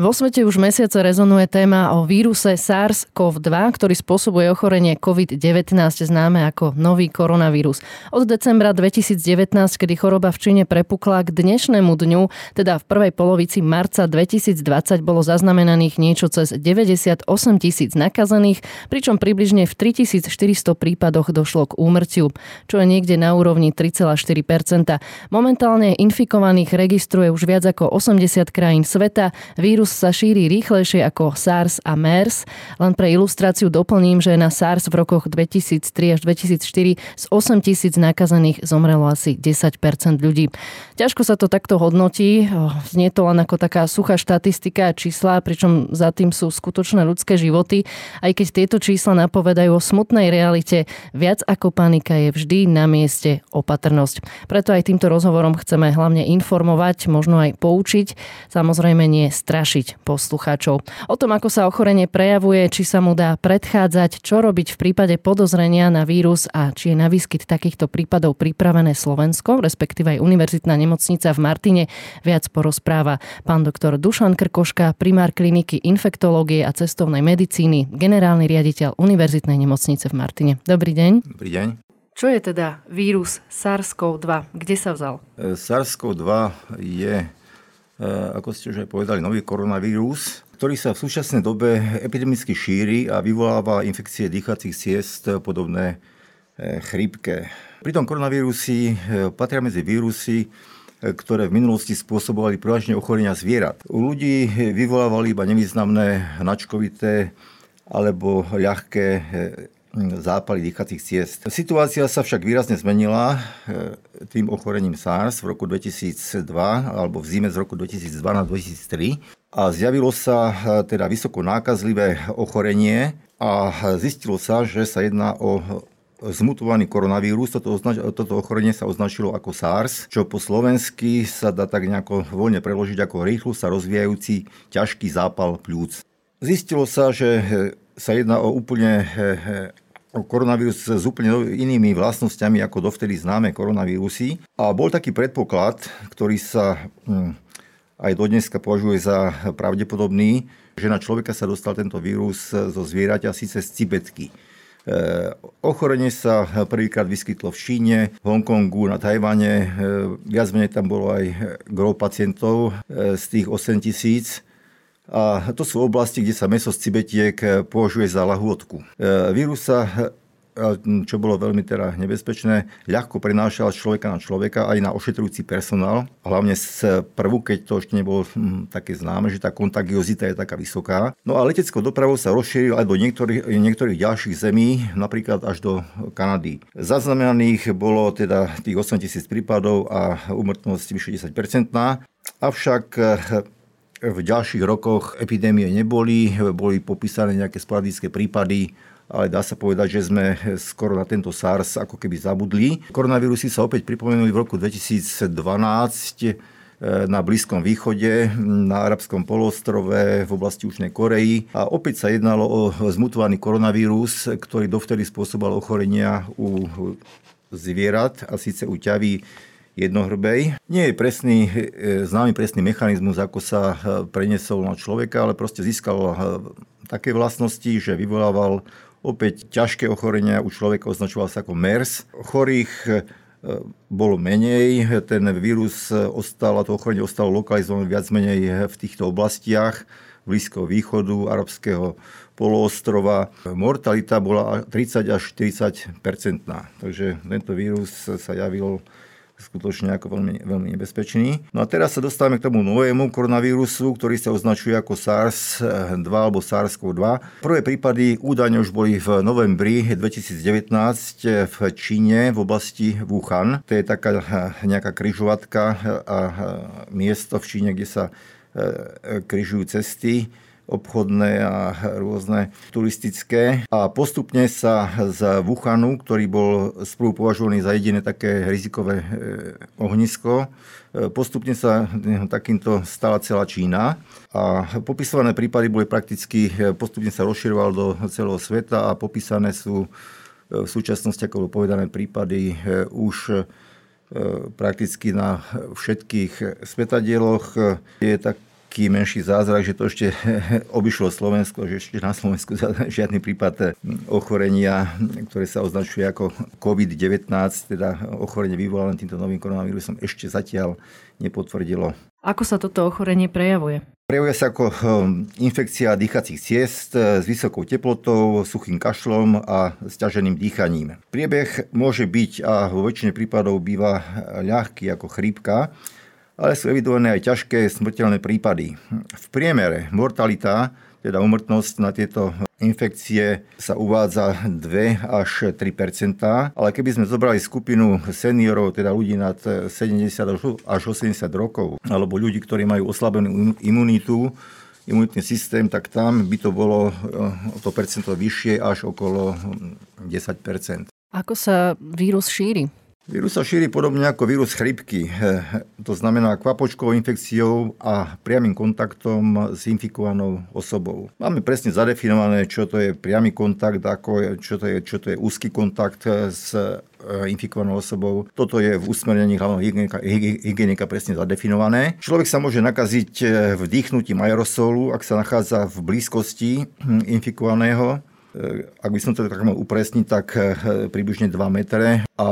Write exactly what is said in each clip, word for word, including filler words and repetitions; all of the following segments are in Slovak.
Vo svete už mesiace rezonuje téma o víruse SARS-cov dva, ktorý spôsobuje ochorenie COVID devätnásť, známe ako nový koronavírus. Od decembra dvetisícdevätnásť, kedy choroba v Číne prepukla, k dnešnému dňu, teda v prvej polovici marca dvetisícdvadsať, bolo zaznamenaných niečo cez deväťdesiatosem tisíc nakazených, pričom približne v tritisícštyristo prípadoch došlo k úmrtiu, čo je niekde na úrovni tri celé štyri percenta. Momentálne infikovaných registruje už viac ako osemdesiat krajín sveta. Vírus sa šíri rýchlejšie ako SARS a MERS. Len pre ilustráciu doplním, že na SARS v rokoch dvetisíctri až dvetisícštyri z osemtisíc nakazených zomrelo asi desať percent ľudí. Ťažko sa to takto hodnotí. Znie to len ako taká suchá štatistika a čísla, pričom za tým sú skutočné ľudské životy. Aj keď tieto čísla napovedajú o smutnej realite, viac ako panika je vždy na mieste opatrnosť. Preto aj týmto rozhovorom chceme hlavne informovať, možno aj poučiť, samozrejme nie strašiť poslucháčov. O tom, ako sa ochorenie prejavuje, či sa mu dá predchádzať, čo robiť v prípade podozrenia na vírus a či je na výskyt takýchto prípadov pripravené Slovensko, respektíve aj Univerzitná nemocnica v Martine, viac porozpráva pán doktor Dušan Krkoška, primár kliniky infektológie a cestovnej medicíny, generálny riaditeľ Univerzitnej nemocnice v Martine. Dobrý deň. Dobrý deň. Čo je teda vírus SARS-cov dva? Kde sa vzal? SARS-cov dva je, ako ste už aj povedali, nový koronavírus, ktorý sa v súčasnej dobe epidemicky šíri a vyvoláva infekcie dýchacích ciest podobné chrípke. Pritom koronavírusy patria medzi vírusy, ktoré v minulosti spôsobovali prevažne ochorenia zvierat. U ľudí vyvolávali iba nevýznamné hnačkovité alebo ľahké zápaly dýchacích ciest. Situácia sa však výrazne zmenila tým ochorením SARS v roku dvetisícdva alebo v zime z roku dvetisícdva na dvetisíctri a zjavilo sa teda vysoko nákazlivé ochorenie a zistilo sa, že sa jedná o zmutovaný koronavírus. Toto, označ- toto ochorenie sa označilo ako SARS, čo po slovensky sa dá tak nejako voľne preložiť ako rýchlo sa rozvíjajúci ťažký zápal pľúc. Zistilo sa, že sa jedná o úplne o koronavírus s úplne inými vlastnosťami ako dovtedy známe koronavírusy. A bol taký predpoklad, ktorý sa hm, aj dodneska považuje za pravdepodobný, že na človeka sa dostal tento vírus zo zvieraťa, síce z cibetky. E, ochorenie sa prvýkrát vyskytlo v Číne, v Hongkongu, na Tajvane. E, viac menej tam bolo aj gro pacientov e, z tých osemtisíc. A to sú oblasti, kde sa mäso z cibetiek považuje za lahôdku. Vírus sa, čo bolo veľmi teda nebezpečné, ľahko prenášal človeka na človeka, aj na ošetrujúci personál. Hlavne z prvu, keď to ešte nebolo hm, také známe, že tá kontagiozita je taká vysoká. No a leteckou dopravou sa rozšíril aj do niektorých, niektorých ďalších zemí, napríklad až do Kanady. Zaznamenaných bolo teda tých osemtisíc prípadov a úmrtnosť vyše desať percent. Avšak v ďalších rokoch epidémie neboli, boli popísané nejaké sporadické prípady, ale dá sa povedať, že sme skoro na tento SARS ako keby zabudli. Koronavírusy sa opäť pripomenuli v roku dvetisícdvanásť na Blízkom východe, na Arabskom polostrove, v oblasti Južnej Korei. A opäť sa jednalo o zmutovaný koronavírus, ktorý dovtedy spôsoboval ochorenia u zvierat, a síce u ťavy jednohrbej. Nie je presný, známy presný mechanizmus, ako sa preniesol na človeka, ale proste získal také vlastnosti, že vyvolával opäť ťažké ochorenia. U človeka označoval sa ako MERS. Chorých bolo menej, ten vírus ostal, a to ochorenie ostalo lokalizované viac menej v týchto oblastiach Blízkeho východu, Arabského poloostrova. Mortalita bola tridsať až štyridsať percentná. Takže tento vírus sa javil skutočne ako veľmi, veľmi nebezpečný. No a teraz sa dostávame k tomu novému koronavírusu, ktorý sa označuje ako SARS dva alebo SARS-cov dva. Prvé prípady údajne už boli v novembri dvetisícdevätnásť v Číne v oblasti Wuhan. To je taká nejaká križovatka a miesto v Číne, kde sa križujú cesty obchodné a rôzne turistické. A postupne sa z Wuhanu, ktorý bol sprvu považovaný za jediné také rizikové ohnisko, postupne sa takýmto stala celá Čína. A popisované prípady boli prakticky, postupne sa rozširoval do celého sveta a popísané sú v súčasnosti, ako bolo povedané, prípady už prakticky na všetkých svetadieloch. Je tak taký menší zázrak, že to ešte obišlo Slovensko, že ešte na Slovensku žiadny prípad ochorenia, ktoré sa označuje ako kovid devätnásť, teda ochorenie vyvolané týmto novým koronavírusom, ešte zatiaľ nepotvrdilo. Ako sa toto ochorenie prejavuje? Prejavuje sa ako infekcia dýchacích ciest s vysokou teplotou, suchým kašlom a sťaženým dýchaním. Priebeh môže byť a vo väčšine prípadov býva ľahký ako chrípka, ale sú evidované aj ťažké smrteľné prípady. V priemere mortalita, teda úmrtnosť na tieto infekcie sa uvádza dva až tri percentá, ale keby sme zobrali skupinu seniorov, teda ľudí nad sedemdesiat až osemdesiat rokov, alebo ľudí, ktorí majú oslabenú imunitu, imunitný systém, tak tam by to bolo to percento vyššie až okolo desať percent. Ako sa vírus šíri? Vírus sa šíri podobne ako vírus chrípky, to znamená kvapočkovou infekciou a priamym kontaktom s infikovanou osobou. Máme presne zadefinované, čo to je priamy kontakt, ako, čo, to je, čo to je úzky kontakt s infikovanou osobou. Toto je v usmernení hlavného hygienika, hygienika presne zadefinované. Človek sa môže nakaziť vdýchnutím aerosolu, ak sa nachádza v blízkosti infikovaného. Ak by som to tak mal upresniť, tak približne dva metre a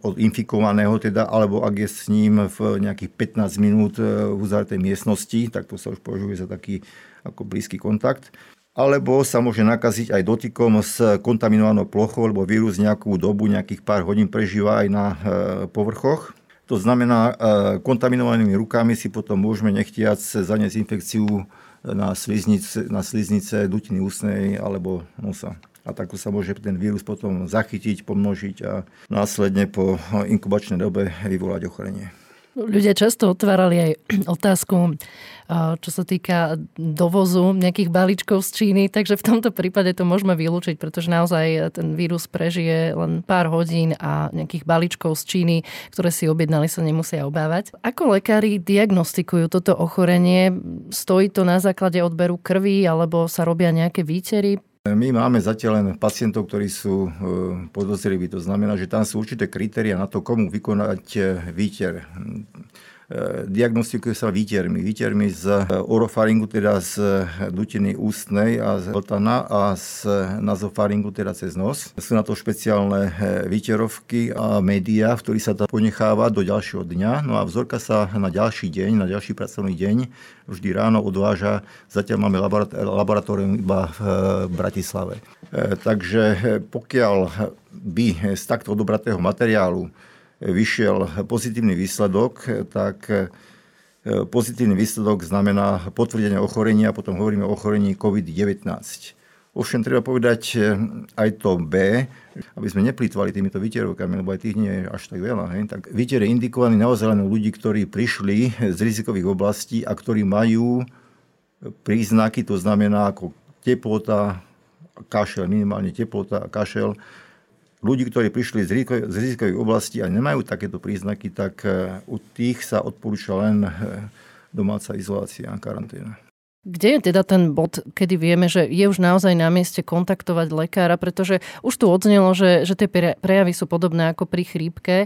od infikovaného teda, alebo ak je s ním v nejakých pätnásť minút v uzavretej miestnosti, tak to sa už považuje za taký ako blízky kontakt. Alebo sa môže nakaziť aj dotykom s kontaminovanou plochou, lebo vírus nejakú dobu, nejakých pár hodín prežíva aj na povrchoch. To znamená, kontaminovanými rukami si potom môžeme nechtiac zaniesť infekciu na sliznice, na sliznice dutiny ústnej alebo nosa. A takto sa môže ten vírus potom zachytiť, pomnožiť a následne po inkubačnej dobe vyvolať ochorenie. Ľudia často otvárali aj otázku, čo sa týka dovozu nejakých balíčkov z Číny, takže v tomto prípade to môžeme vylúčiť, pretože naozaj ten vírus prežije len pár hodín a nejakých balíčkov z Číny, ktoré si objednali, sa nemusia obávať. Ako lekári diagnostikujú toto ochorenie? Stojí to na základe odberu krvi alebo sa robia nejaké výtery? My máme zatiaľ len pacientov, ktorí sú podozriví. To znamená, že tam sú určité kritéria na to, komu vykonať výter. Diagnostikuje sa výtermi. Výtermi z orofaringu, teda z dutiny ústnej a z hltana a z nazofaringu, teda cez nos. Sú na to špeciálne výterovky a médiá, v ktorých sa to ponecháva do ďalšieho dňa. No a vzorka sa na ďalší deň, na ďalší pracovný deň vždy ráno odváža. Zatiaľ máme laboratórium iba v Bratislave. Takže pokiaľ by z takto odobratého materiálu vyšiel pozitívny výsledok, tak pozitívny výsledok znamená potvrdenie ochorenia, potom hovoríme o ochorení kovid devätnásť. Ovšem treba povedať aj to B, aby sme neplýtvali týmito výterovkami, lebo aj tých nie je až tak veľa. Hej. Tak výter je indikovaný naozaj len u ľudí, ktorí prišli z rizikových oblastí a ktorí majú príznaky, to znamená ako teplota, kašel, minimálne teplota a kašel. Ľudí, ktorí prišli z rizikových oblastí a nemajú takéto príznaky, tak u tých sa odporúča len domáca izolácia a karanténa. Kde je teda ten bod, kedy vieme, že je už naozaj na mieste kontaktovať lekára, pretože už tu odznelo, že, že tie prejavy sú podobné ako pri chrípke.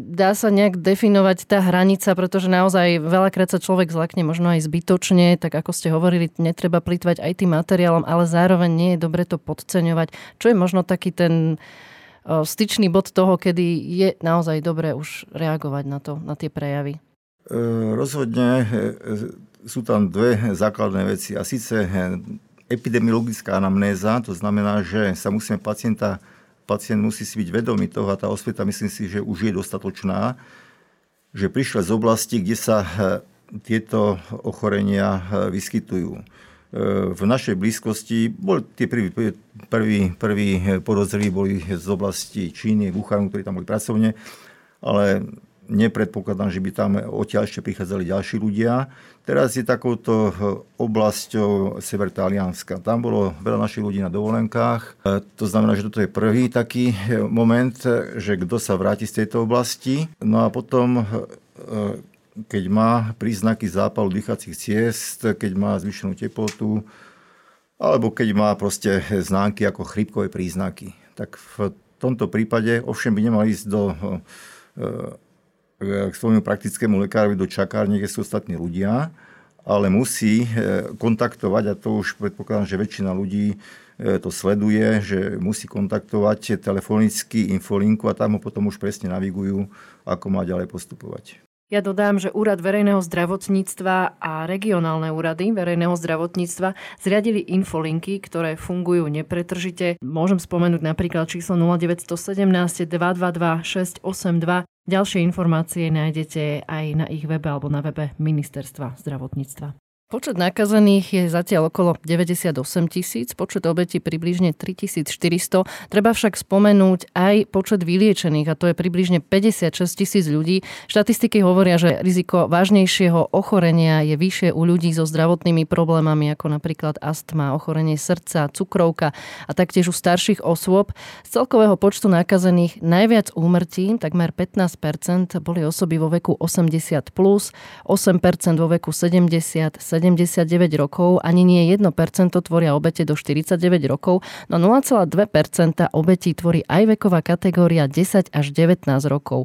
Dá sa nejak definovať tá hranica, pretože naozaj veľakrát sa človek zlakne možno aj zbytočne, tak ako ste hovorili, netreba plytvať aj tým materiálom, ale zároveň nie je dobre to podceňovať. Čo je možno taký ten styčný bod toho, kedy je naozaj dobre už reagovať na to, na tie prejavy? Rozhodne sú tam dve základné veci a síce epidemiologická anamnéza, to znamená, že sa musíme pacienta, pacient musí si byť vedomý toho a tá osveta, myslím si, že už je dostatočná, že prišla z oblasti, kde sa tieto ochorenia vyskytujú. V našej blízkosti boli tie prví, prví, prví podozriví boli z oblasti Číny, Wuhanu, ktorí tam boli pracovne, ale nepredpokladám, že by tam odtiaľ ešte prichádzali ďalší ľudia. Teraz je takouto oblasťou Sever Talianska. Tam bolo veľa našich ľudí na dovolenkách. To znamená, že toto je prvý taký moment, že kto sa vráti z tejto oblasti. No a potom, keď má príznaky zápalu dýchacích ciest, keď má zvýšenú teplotu, alebo keď má proste známky ako chrípkové príznaky. Tak v tomto prípade ovšem by nemal ísť do k svojmu praktickému lekárovi do čakárne, kde sú ostatní ľudia, ale musí kontaktovať, a to už predpokladám, že väčšina ľudí to sleduje, že musí kontaktovať telefonicky infolinku a tam ho potom už presne navigujú, ako má ďalej postupovať. Ja dodám, že Úrad verejného zdravotníctva a regionálne úrady verejného zdravotníctva zriadili infolinky, ktoré fungujú nepretržite. Môžem spomenúť napríklad číslo nula deväť jedna sedem dva dva dva šesť osem dva. Ďalšie informácie nájdete aj na ich webe alebo na webe Ministerstva zdravotníctva. Počet nakazených je zatiaľ okolo deväťdesiatosem tisíc, počet obetí približne tritisícštyristo. Treba však spomenúť aj počet vyliečených, a to je približne päťdesiatšesť tisíc ľudí. Štatistiky hovoria, že riziko vážnejšieho ochorenia je vyššie u ľudí so zdravotnými problémami, ako napríklad astma, ochorenie srdca, cukrovka a taktiež u starších osôb. Z celkového počtu nakazených najviac úmrtí, takmer pätnásť percent, boli osoby vo veku osemdesiat plus, osem percent vo veku sedemdesiat sedemdesiatdeväť rokov, ani nie jedno percento tvoria obete do štyridsaťdeväť rokov, no nula celá dve percenta obetí tvorí aj veková kategória desať až devätnásť rokov.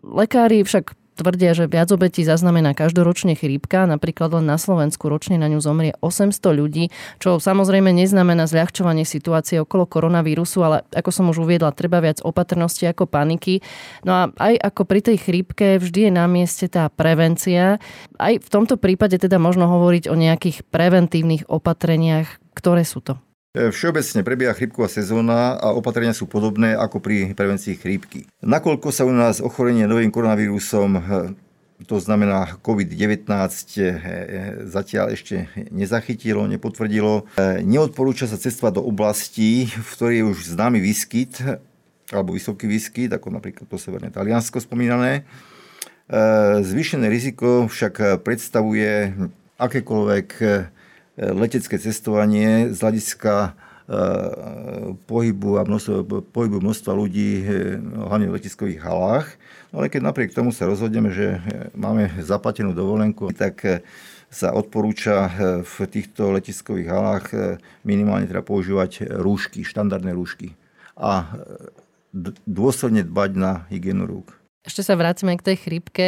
Lekári však tvrdia, že viac obetí zaznamená každoročne chrípka, napríklad len na Slovensku ročne na ňu zomrie osemsto ľudí, čo samozrejme neznamená zľahčovanie situácie okolo koronavírusu, ale ako som už uviedla, treba viac opatrnosti ako paniky. No a aj ako pri tej chrípke vždy je na mieste tá prevencia. Aj v tomto prípade teda možno hovoriť o nejakých preventívnych opatreniach, ktoré sú to. Všeobecne prebieha chrípková sezóna a opatrenia sú podobné ako pri prevencii chrípky. Nakoľko sa u nás ochorenie novým koronavírusom, to znamená COVID devätnásť, zatiaľ ešte nezachytilo, nepotvrdilo, neodporúča sa cestovať do oblastí, v ktorej je už známy výskyt, alebo vysoký výskyt, ako napríklad to severné Taliansko spomínané. Zvýšené riziko však predstavuje akékoľvek letecké cestovanie z hľadiska pohybu a množstva, pohybu množstva ľudí, hlavne v letiskových halách. No, ale keď napriek tomu sa rozhodneme, že máme zaplatenú dovolenku, tak sa odporúča v týchto letiskových halách minimálne teda používať rúšky, štandardné rúšky a dôsledne dbať na hygienu rúk. Ešte sa vrátime k tej chrípke.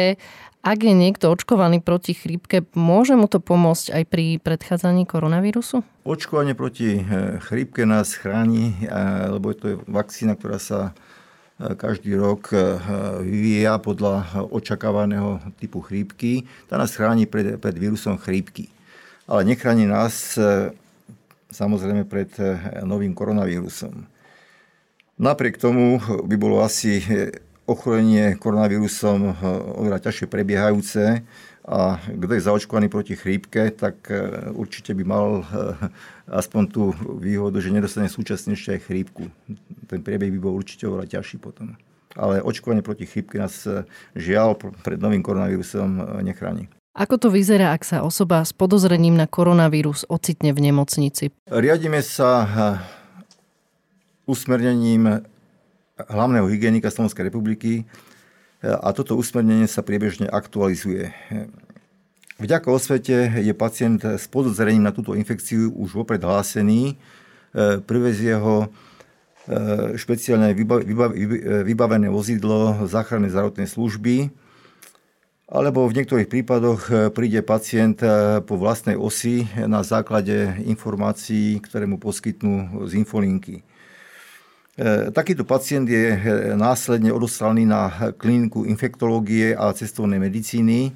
Ak je niekto očkovaný proti chrípke, môže mu to pomôcť aj pri predchádzaní koronavírusu? Očkovanie proti chrípke nás chráni, lebo to je vakcína, ktorá sa každý rok vyvíja podľa očakávaného typu chrípky. Tá nás chráni pred, pred vírusom chrípky. Ale nechráni nás samozrejme pred novým koronavírusom. Napriek tomu by bolo asi ochorenie koronavírusom oveľa ťažšie prebiehajúce a kto je zaočkovaný proti chrípke, tak určite by mal aspoň tú výhodu, že nedostane súčasne ešte aj chrípku. Ten priebeh by bol určite oveľa ťažší potom. Ale očkovanie proti chrípke nás žiaľ pred novým koronavírusom nechráni. Ako to vyzerá, ak sa osoba s podozrením na koronavírus ocitne v nemocnici? Riadime sa usmernením hlavného hygienika Slovenskej republiky a toto usmernenie sa priebežne aktualizuje. Vďaka osvete je pacient s podozrením na túto infekciu už vopred hlásený, privezie ho špeciálne vybavené vozidlo záchrannej zdravotnej služby, alebo v niektorých prípadoch príde pacient po vlastnej osi na základe informácií, ktoré mu poskytnú z infolinky. Takýto pacient je následne odoslaný na kliniku infektológie a cestovnej medicíny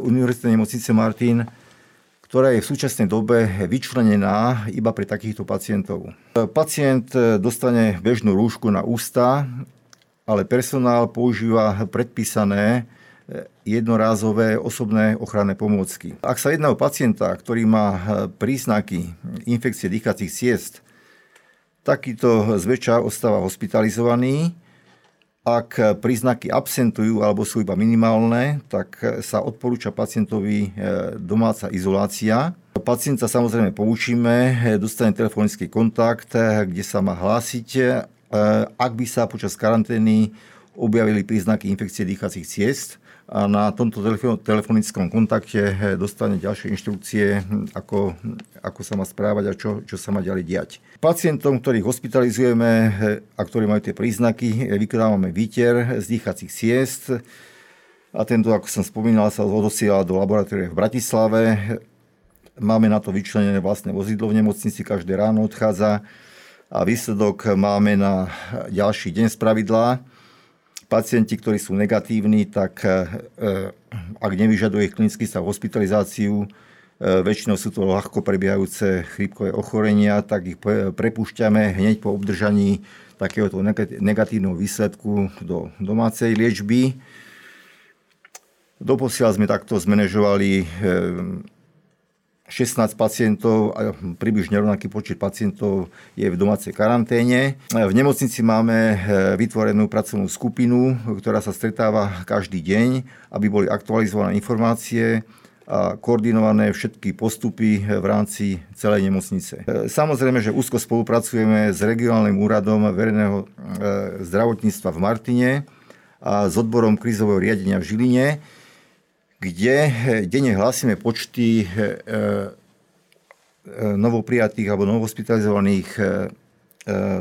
Univerzitnej nemocnice Martin, ktorá je v súčasnej dobe vyčlenená iba pre takýchto pacientov. Pacient dostane bežnú rúšku na ústa, ale personál používa predpísané jednorázové osobné ochranné pomôcky. Ak sa jedná o pacienta, ktorý má príznaky infekcie dýchacích ciest, takýto zväčša ostáva hospitalizovaný. Ak príznaky absentujú alebo sú iba minimálne, tak sa odporúča pacientovi domáca izolácia. Pacienta samozrejme poučíme, dostane telefonický kontakt, kde sa má hlásiť, ak by sa počas karantény objavili príznaky infekcie dýchacích ciest. A na tomto telefonickom kontakte dostane ďalšie inštrukcie, ako, ako sa má správať a čo, čo sa má ďalej diať. Pacientom, ktorých hospitalizujeme a ktorí majú tie príznaky, vykladávame výter z dýchacích ciest, a tento, ako som spomínal, sa odosiela do laboratória v Bratislave. Máme na to vyčlenené vlastné vozidlo v nemocnici, každé ráno odchádza a výsledok máme na ďalší deň spravidla. Pacienti, ktorí sú negatívni, tak ak nevyžaduje ich klinický stav hospitalizáciu, väčšinou sú to ľahko prebiehajúce chrípkové ochorenia, tak ich prepúšťame hneď po obdržaní takéhoto negatívneho výsledku do domácej liečby. Doposiaľ sme takto zmanéžovali šestnásť pacientov a približne rovnaký počet pacientov je v domácej karanténe. V nemocnici máme vytvorenú pracovnú skupinu, ktorá sa stretáva každý deň, aby boli aktualizované informácie a koordinované všetky postupy v rámci celej nemocnice. Samozrejme, že úzko spolupracujeme s regionálnym úradom verejného zdravotníctva v Martine a s odborom krízového riadenia v Žiline, kde denne hlásime počty novoprijatých alebo novohospitalizovaných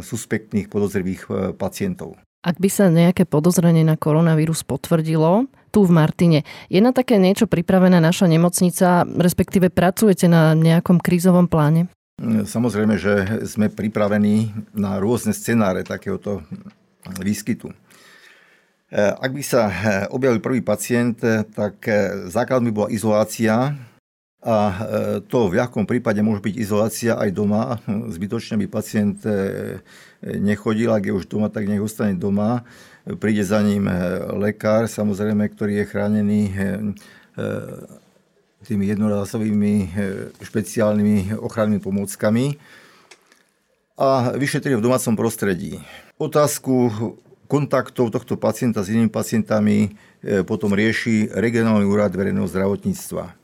suspektných podozrivých pacientov. Ak by sa nejaké podozrenie na koronavírus potvrdilo tu v Martine, je na také niečo pripravená naša nemocnica, respektíve pracujete na nejakom krízovom pláne? Samozrejme, že sme pripravení na rôzne scenáre takéhoto výskytu. Ak by sa objavil prvý pacient, tak základom by bola izolácia a to v ľahkom prípade môže byť izolácia aj doma. Zbytočne by pacient nechodil, ak je už doma, tak nech ostane doma. Príde za ním lekár, samozrejme, ktorý je chránený tými jednorázovými špeciálnymi ochrannými pomôckami a vyšetrí ho v domácom prostredí. Otázku kontaktov tohto pacienta s inými pacientami potom rieši regionálny úrad verejného zdravotníctva.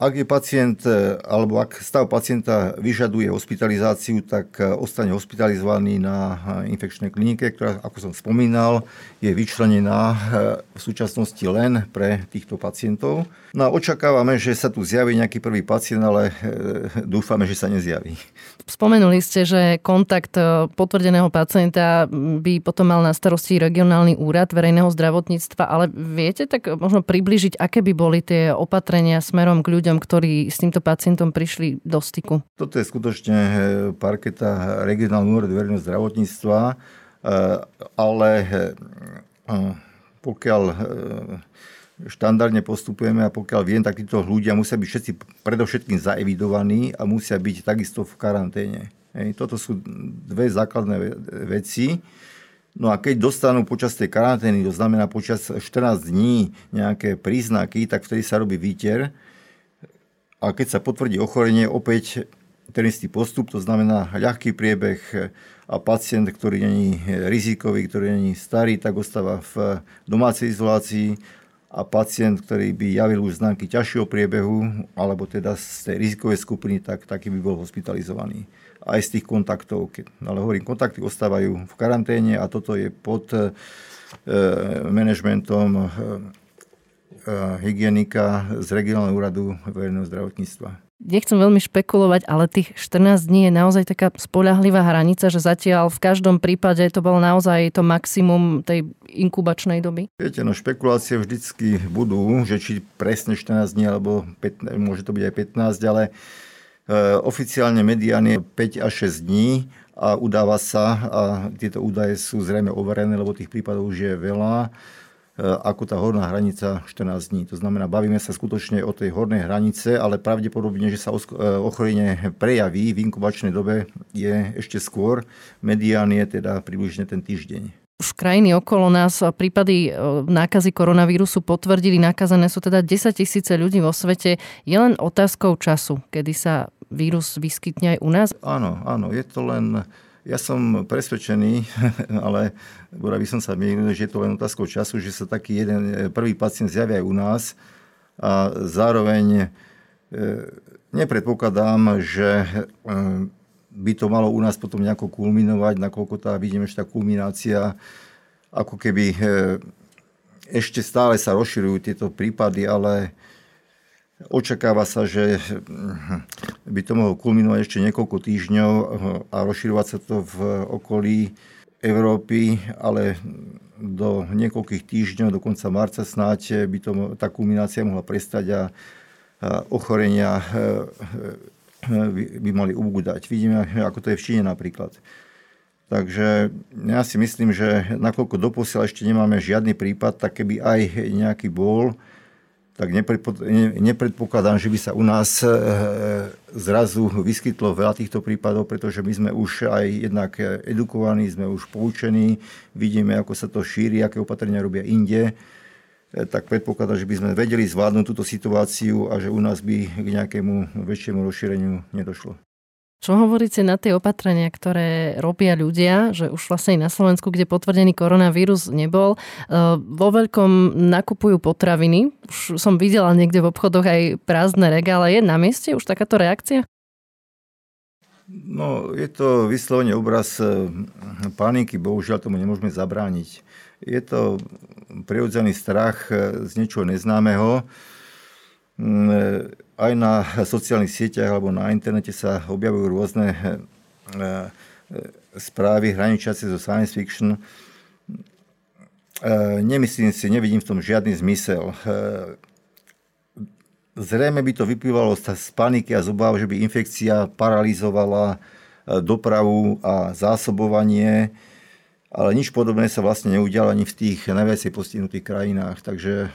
Ak je pacient, alebo ak stav pacienta vyžaduje hospitalizáciu, tak ostane hospitalizovaný na infekčnej klinike, ktorá, ako som spomínal, je vyčlenená v súčasnosti len pre týchto pacientov. No očakávame, že sa tu zjaví nejaký prvý pacient, ale dúfame, že sa nezjaví. Spomenuli ste, že kontakt potvrdeného pacienta by potom mal na starosti regionálny úrad verejného zdravotníctva, ale viete tak možno priblížiť, aké by boli tie opatrenia smerom k ľuďom, ktorí s týmto pacientom prišli do styku? Toto je skutočne parketa regionálneho úradu verejného zdravotníctva, ale pokiaľ štandardne postupujeme a pokiaľ viem, tak títo ľudia musia byť všetci predovšetkým zaevidovaní a musia byť takisto v karanténe. Toto sú dve základné veci. No a keď dostanú počas tej karantény, to znamená počas štrnásť dní nejaké príznaky, tak vtedy sa robí výter. A keď sa potvrdí ochorenie, opäť ten istý postup, to znamená ľahký priebeh a pacient, ktorý není rizikový, ktorý není starý, tak ostáva v domácej izolácii a pacient, ktorý by javil už známky ťažšieho priebehu, alebo teda z tej rizikovej skupiny, tak taký by bol hospitalizovaný. Aj z tých kontaktov. Ale hovorím, kontakty ostávajú v karanténe a toto je pod e, manažmentom e, hygienika z regionálneho úradu verejného zdravotníctva. Nechcem veľmi špekulovať, ale tých štrnásť dní je naozaj taká spoľahlivá hranica, že zatiaľ v každom prípade to bolo naozaj to maximum tej inkubačnej doby? Viete, no špekulácie vždycky budú, že či presne štrnásť dní, alebo pätnásť, môže to byť aj pätnásť, ale oficiálne medián je päť až šesť dní a udáva sa a tieto údaje sú zrejme overené, lebo tých prípadov už je veľa, ako tá horná hranica štrnásť dní. To znamená, bavíme sa skutočne o tej hornej hranice, ale pravdepodobne, že sa ochorenie prejaví v inkubačnej dobe je ešte skôr. Medián je teda približne ten týždeň. Už krajiny okolo nás prípady nákazy koronavírusu potvrdili. Nakazané sú teda desaťtisíc ľudí vo svete. Je len otázkou času, kedy sa vírus vyskytne aj u nás? Áno, áno. Je to len... Ja som presvedčený, ale bodaj by som sa mýlil, že je to len otázkou času, že sa taký jeden prvý pacient zjaví aj u nás. A zároveň nepredpokladám, že by to malo u nás potom nejako kulminovať, nakoľko tá, vidíme, že tá kulminácia, ako keby ešte stále sa rozširujú tieto prípady, ale očakáva sa, že by to mohlo kulminovať ešte niekoľko týždňov a rozširovať sa to v okolí Európy, ale do niekoľkých týždňov, do konca marca snáď by to, tá kulminácia mohla prestať a, a ochorenia e, e, by mali ubúdať. Vidíme, ako to je v Číne napríklad. Takže ja si myslím, že nakoľko doposiaľ ešte nemáme žiadny prípad, tak keby aj nejaký bol, tak nepredpokladám, že by sa u nás zrazu vyskytlo veľa týchto prípadov, pretože my sme už aj jednak edukovaní, sme už poučení, vidíme, ako sa to šíri, aké opatrenia robia inde. Tak predpokladám, že by sme vedeli zvládnuť túto situáciu a že u nás by k nejakému väčšiemu rozšíreniu nedošlo. Čo hovoríte na tie opatrenia, ktoré robia ľudia, že už vlastne na Slovensku, kde potvrdený koronavírus nebol, vo veľkom nakupujú potraviny. Už som videla niekde v obchodoch aj prázdne regále. Je na mieste už takáto reakcia? No, je to vyslovene obraz paniky, bohužiaľ tomu nemôžeme zabrániť. Je to prirodzený strach z niečoho neznámeho. Aj na sociálnych sieťach alebo na internete sa objavujú rôzne správy hraničiace zo science fiction. Nemyslím si, nevidím v tom žiadny zmysel. Zrejme by to vyplývalo z paniky a z obáv, že by infekcia paralyzovala dopravu a zásobovanie, ale nič podobné sa vlastne neudialo ani v tých najviacej postihnutých krajinách. Takže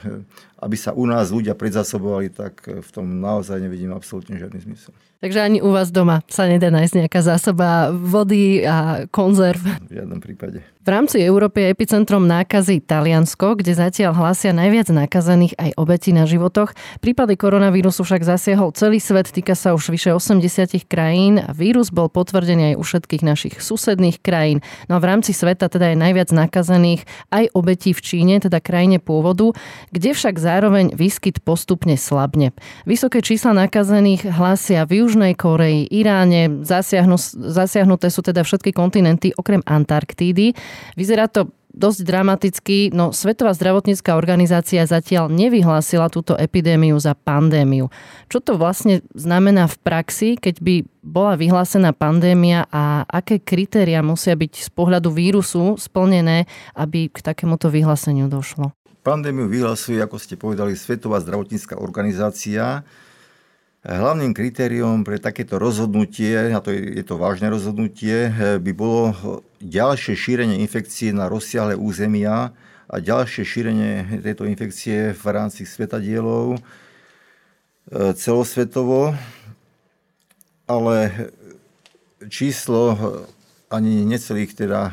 aby sa u nás ľudia predzásobovali, tak v tom naozaj nevidím absolútne žiadny zmysel. Takže ani u vás doma sa nedá nájsť nejaká zásoba vody a konzerv? V žiadnom prípade. V rámci Európy je epicentrom nákazy Taliansko, kde zatiaľ hlásia najviac nakazených aj obetí na životoch. Prípady koronavírusu však zasiahol celý svet, týka sa už vyše osemdesiat krajín a vírus bol potvrdený aj u všetkých našich susedných krajín. No a v rámci sveta teda je najviac nakazených aj obetí v Číne, teda krajine pôvodu, kde však zároveň výskyt postupne slabne. Vysoké čísla nakazených hlásia v Južnej Koreji, Iráne, zasiahnuté sú teda všetky kontinenty okrem Antarktídy. Vyzerá to dosť dramaticky, no Svetová zdravotnícka organizácia zatiaľ nevyhlásila túto epidémiu za pandémiu. Čo to vlastne znamená v praxi, keď by bola vyhlásená pandémia a aké kritériá musia byť z pohľadu vírusu splnené, aby k takémuto vyhláseniu došlo? Pandémiu vyhlasuje, ako ste povedali, Svetová zdravotnícka organizácia. Hlavným kritériom pre takéto rozhodnutie, a to je, je to vážne rozhodnutie, by bolo ďalšie šírenie infekcie na rozsiahle územia a ďalšie šírenie tejto infekcie v rámci svetadielov celosvetovo. Ale číslo ani necelých teda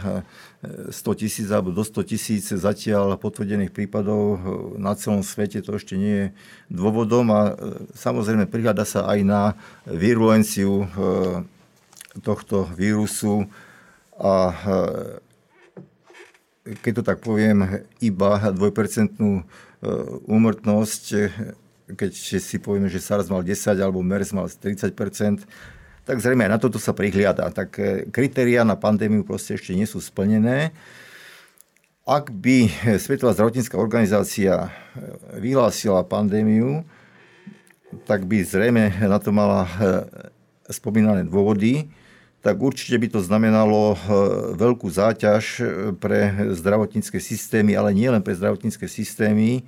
sto tisíc alebo do sto tisíc zatiaľ potvrdených prípadov na celom svete, to ešte nie je dôvodom a samozrejme prihľada sa aj na virulenciu tohto vírusu a keď to tak poviem, iba dvojpercentnú úmrtnosť, keď si povieme, že SARS mal desať alebo MERS mal tridsať percent, tak zrejme aj na toto sa prihliada. Tak kritériá na pandémiu proste ešte nie sú splnené. Ak by Svetová zdravotnícka organizácia vyhlásila pandémiu, tak by zrejme na to mala spomínané dôvody, tak určite by to znamenalo veľkú záťaž pre zdravotnícke systémy, ale nie len pre zdravotnícke systémy,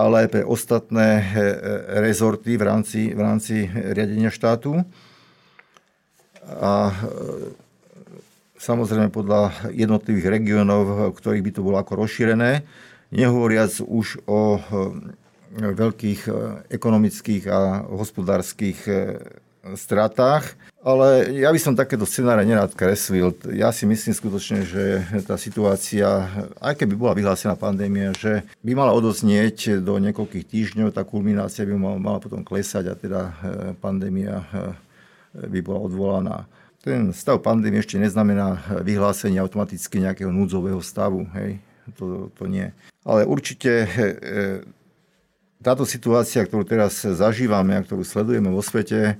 ale aj pre ostatné rezorty v rámci, v rámci riadenia štátu. A samozrejme podľa jednotlivých regiónov, ktorých by to bolo ako rozšírené, nehovoriac už o veľkých ekonomických a hospodárskych stratách. Ale ja by som takéto scenáre nerád kreslil. Ja si myslím skutočne, že tá situácia, aj keby bola vyhlásená pandémia, že by mala odoznieť do niekoľkých týždňov, tá kulminácia by mala potom klesať a teda pandémia by bola odvolaná. Ten stav pandémie ešte neznamená vyhlásenie automaticky nejakého núdzového stavu. Hej? To, to nie. Ale určite táto situácia, ktorú teraz zažívame a ktorú sledujeme vo svete,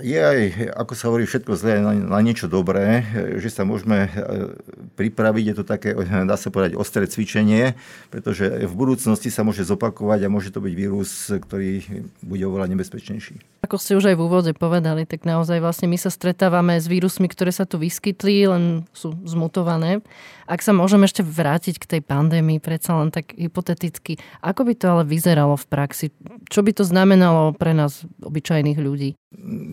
je aj, ako sa hovorí, všetko zlé na, na niečo dobré, že sa môžeme pripraviť. Je to také, dá sa povedať, ostré cvičenie, pretože v budúcnosti sa môže zopakovať a môže to byť vírus, ktorý bude oveľa nebezpečnejší. Ako ste už aj v úvode povedali, tak naozaj vlastne my sa stretávame s vírusmi, ktoré sa tu vyskytli, len sú zmutované. Ak sa môžeme ešte vrátiť k tej pandémii, predsa len tak hypoteticky, ako by to ale vyzeralo v praxi? Čo by to znamenalo pre nás, obyčajných ľudí?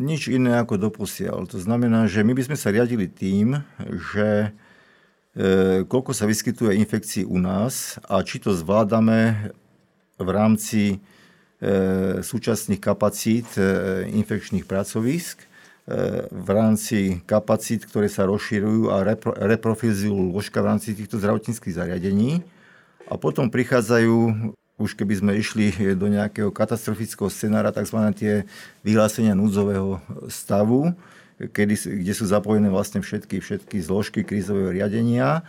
Nič iné ako doposiaľ. To znamená, že my by sme sa riadili tým, že koľko sa vyskytuje infekcií u nás a či to zvládame v rámci súčasných kapacít infekčných pracovisk, v rámci kapacít, ktoré sa rozširujú a repro, reprofilizujú lôžka v rámci týchto zdravotníckych zariadení. A potom prichádzajú, už keby sme išli do nejakého katastrofického scenára, tzv. Tie vyhlásenia núdzového stavu, kedy, kde sú zapojené vlastne všetky, všetky zložky krízového riadenia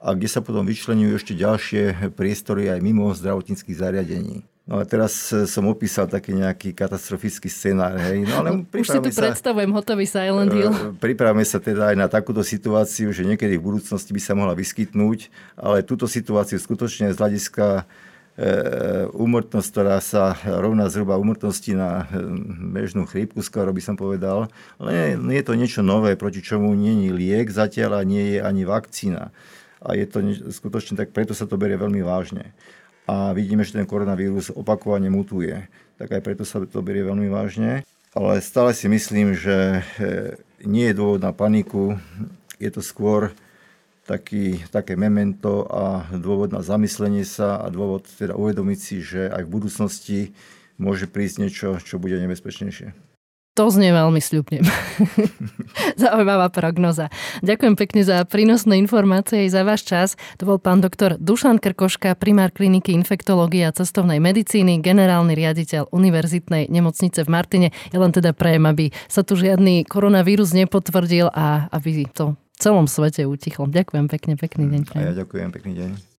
a kde sa potom vyčlenujú ešte ďalšie priestory aj mimo zdravotníckych zariadení. No a teraz som opísal taký nejaký katastrofický scenár. Hej. No, ale už si tu sa, predstavujem hotový Silent Hill. Pripravme sa teda aj na takúto situáciu, že niekedy v budúcnosti by sa mohla vyskytnúť, ale túto situáciu skutočne z hľadiska úmrtnosť, ktorá sa rovná zhruba úmrtnosti na bežnú chrípku, skoro by som povedal. Ale je to niečo nové, proti čomu nie je liek zatiaľ a nie je ani vakcína. A je to skutočne tak, preto sa to berie veľmi vážne. A vidíme, že ten koronavírus opakovane mutuje. Tak aj preto sa to berie veľmi vážne. Ale stále si myslím, že nie je dôvod na paniku. Je to skôr taký, také memento a dôvod na zamyslenie sa a dôvod teda uvedomiť si, že aj v budúcnosti môže prísť niečo, čo bude nebezpečnejšie. To znie veľmi sľubne. Zaujímavá prognoza. Ďakujem pekne za prínosné informácie aj za váš čas. To bol pán doktor Dušan Krkoška, primár kliniky infektológie a cestovnej medicíny, generálny riaditeľ Univerzitnej nemocnice v Martine. Ja len teda prajem, aby sa tu žiadny koronavírus nepotvrdil a aby to v celom svete utichlo. Ďakujem pekne, pekný deň. A ja ďakujem, pekný deň.